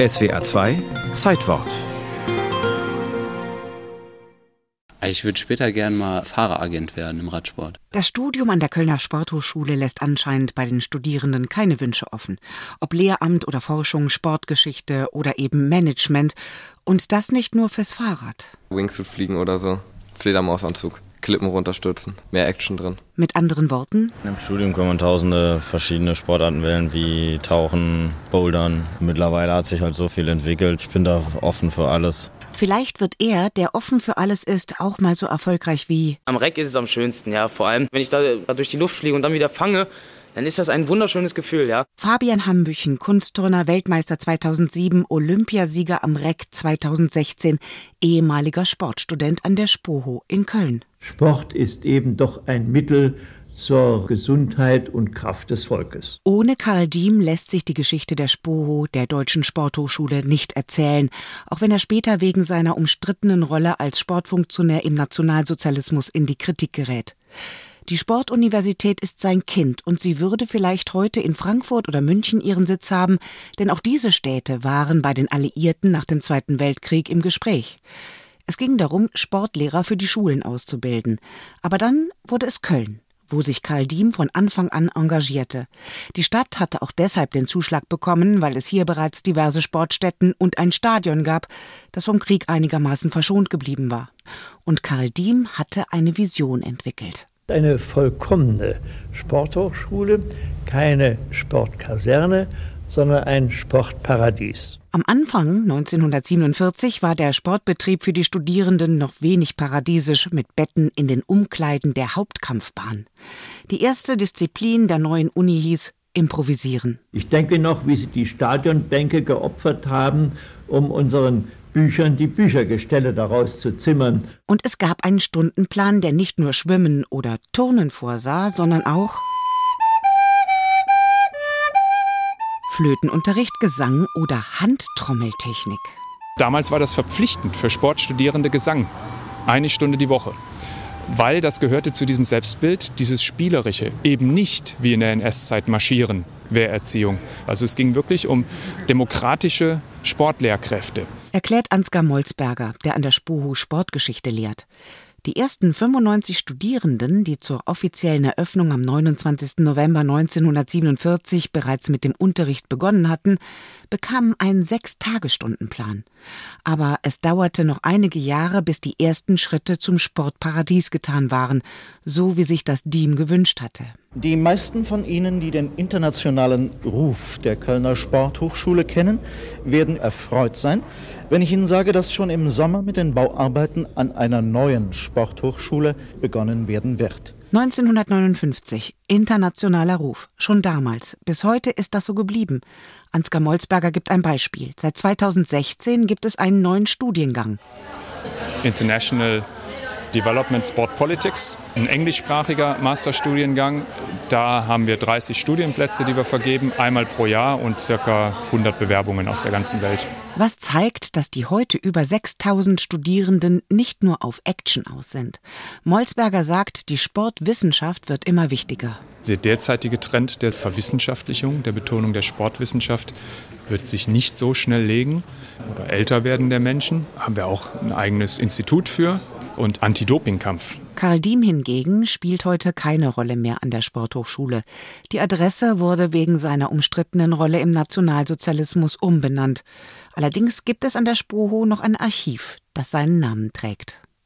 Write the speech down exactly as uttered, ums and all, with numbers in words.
S W R zwei Zeitwort. Ich würde später gern mal Fahreragent werden im Radsport. Das Studium an der Kölner Sporthochschule lässt anscheinend bei den Studierenden keine Wünsche offen. Ob Lehramt oder Forschung, Sportgeschichte oder eben Management. Und das nicht nur fürs Fahrrad. Wingsuit fliegen oder so, Fledermausanzug. Klippen runterstürzen, mehr Action drin. Mit anderen Worten? Im Studium kann man tausende verschiedene Sportarten wählen, wie Tauchen, Bouldern. Mittlerweile hat sich halt so viel entwickelt. Ich bin da offen für alles. Vielleicht wird er, der offen für alles ist, auch mal so erfolgreich wie... Am Reck ist es am schönsten, ja, vor allem. Wenn ich da, da durch die Luft fliege und dann wieder fange, dann ist das ein wunderschönes Gefühl, ja. Fabian Hambüchen, Kunstturner, Weltmeister zweitausendsieben, Olympiasieger am Reck zweitausendsechzehn, ehemaliger Sportstudent an der SPOHO in Köln. Sport ist eben doch ein Mittel zur Gesundheit und Kraft des Volkes. Ohne Karl Diem lässt sich die Geschichte der SPOHO, der Deutschen Sporthochschule, nicht erzählen. Auch wenn er später wegen seiner umstrittenen Rolle als Sportfunktionär im Nationalsozialismus in die Kritik gerät. Die Sportuniversität ist sein Kind und sie würde vielleicht heute in Frankfurt oder München ihren Sitz haben, denn auch diese Städte waren bei den Alliierten nach dem Zweiten Weltkrieg im Gespräch. Es ging darum, Sportlehrer für die Schulen auszubilden. Aber dann wurde es Köln, wo sich Karl Diem von Anfang an engagierte. Die Stadt hatte auch deshalb den Zuschlag bekommen, weil es hier bereits diverse Sportstätten und ein Stadion gab, das vom Krieg einigermaßen verschont geblieben war. Und Karl Diem hatte eine Vision entwickelt. Eine vollkommene Sporthochschule, keine Sportkaserne, sondern ein Sportparadies. Am Anfang neunzehnhundertsiebenundvierzig war der Sportbetrieb für die Studierenden noch wenig paradiesisch mit Betten in den Umkleiden der Hauptkampfbahn. Die erste Disziplin der neuen Uni hieß Improvisieren. Ich denke noch, wie sie die Stadionbänke geopfert haben, um unseren Büchern die Büchergestelle daraus zu zimmern. Und es gab einen Stundenplan, der nicht nur Schwimmen oder Turnen vorsah, sondern auch Flötenunterricht, Gesang oder Handtrommeltechnik. Damals war das verpflichtend für Sportstudierende Gesang. Eine Stunde die Woche. Weil das gehörte zu diesem Selbstbild, dieses Spielerische. Eben nicht wie in der N S-Zeit marschieren, Wehrerziehung. Also es ging wirklich um demokratische Sportlehrkräfte. Erklärt Ansgar Molzberger, der an der SPOHO Sportgeschichte lehrt. Die ersten fünfundneunzig Studierenden, die zur offiziellen Eröffnung am neunundzwanzigsten November neunzehnhundertsiebenundvierzig bereits mit dem Unterricht begonnen hatten, bekamen einen Sechs-Tage-Stundenplan. Aber es dauerte noch einige Jahre, bis die ersten Schritte zum Sportparadies getan waren, so wie sich das Diem gewünscht hatte. Die meisten von Ihnen, die den internationalen Ruf der Kölner Sporthochschule kennen, werden erfreut sein, wenn ich Ihnen sage, dass schon im Sommer mit den Bauarbeiten an einer neuen Sporthochschule begonnen werden wird. neunzehnhundertneunundfünfzig, internationaler Ruf, schon damals. Bis heute ist das so geblieben. Ansgar Molzberger gibt ein Beispiel. Seit zweitausendsechzehn gibt es einen neuen Studiengang. International Development Sport Politics, ein englischsprachiger Masterstudiengang. Da haben wir dreißig Studienplätze, die wir vergeben, einmal pro Jahr und ca. hundert Bewerbungen aus der ganzen Welt. Was zeigt, dass die heute über sechstausend Studierenden nicht nur auf Action aus sind. Molzberger sagt, die Sportwissenschaft wird immer wichtiger. Der derzeitige Trend der Verwissenschaftlichung, der Betonung der Sportwissenschaft, wird sich nicht so schnell legen. Oder älter werden der Menschen, haben wir auch ein eigenes Institut für. Und Anti-Doping-Kampf. Karl Diem hingegen spielt heute keine Rolle mehr an der Sporthochschule. Die Adresse wurde wegen seiner umstrittenen Rolle im Nationalsozialismus umbenannt. Allerdings gibt es an der SPOHO noch ein Archiv, das seinen Namen trägt.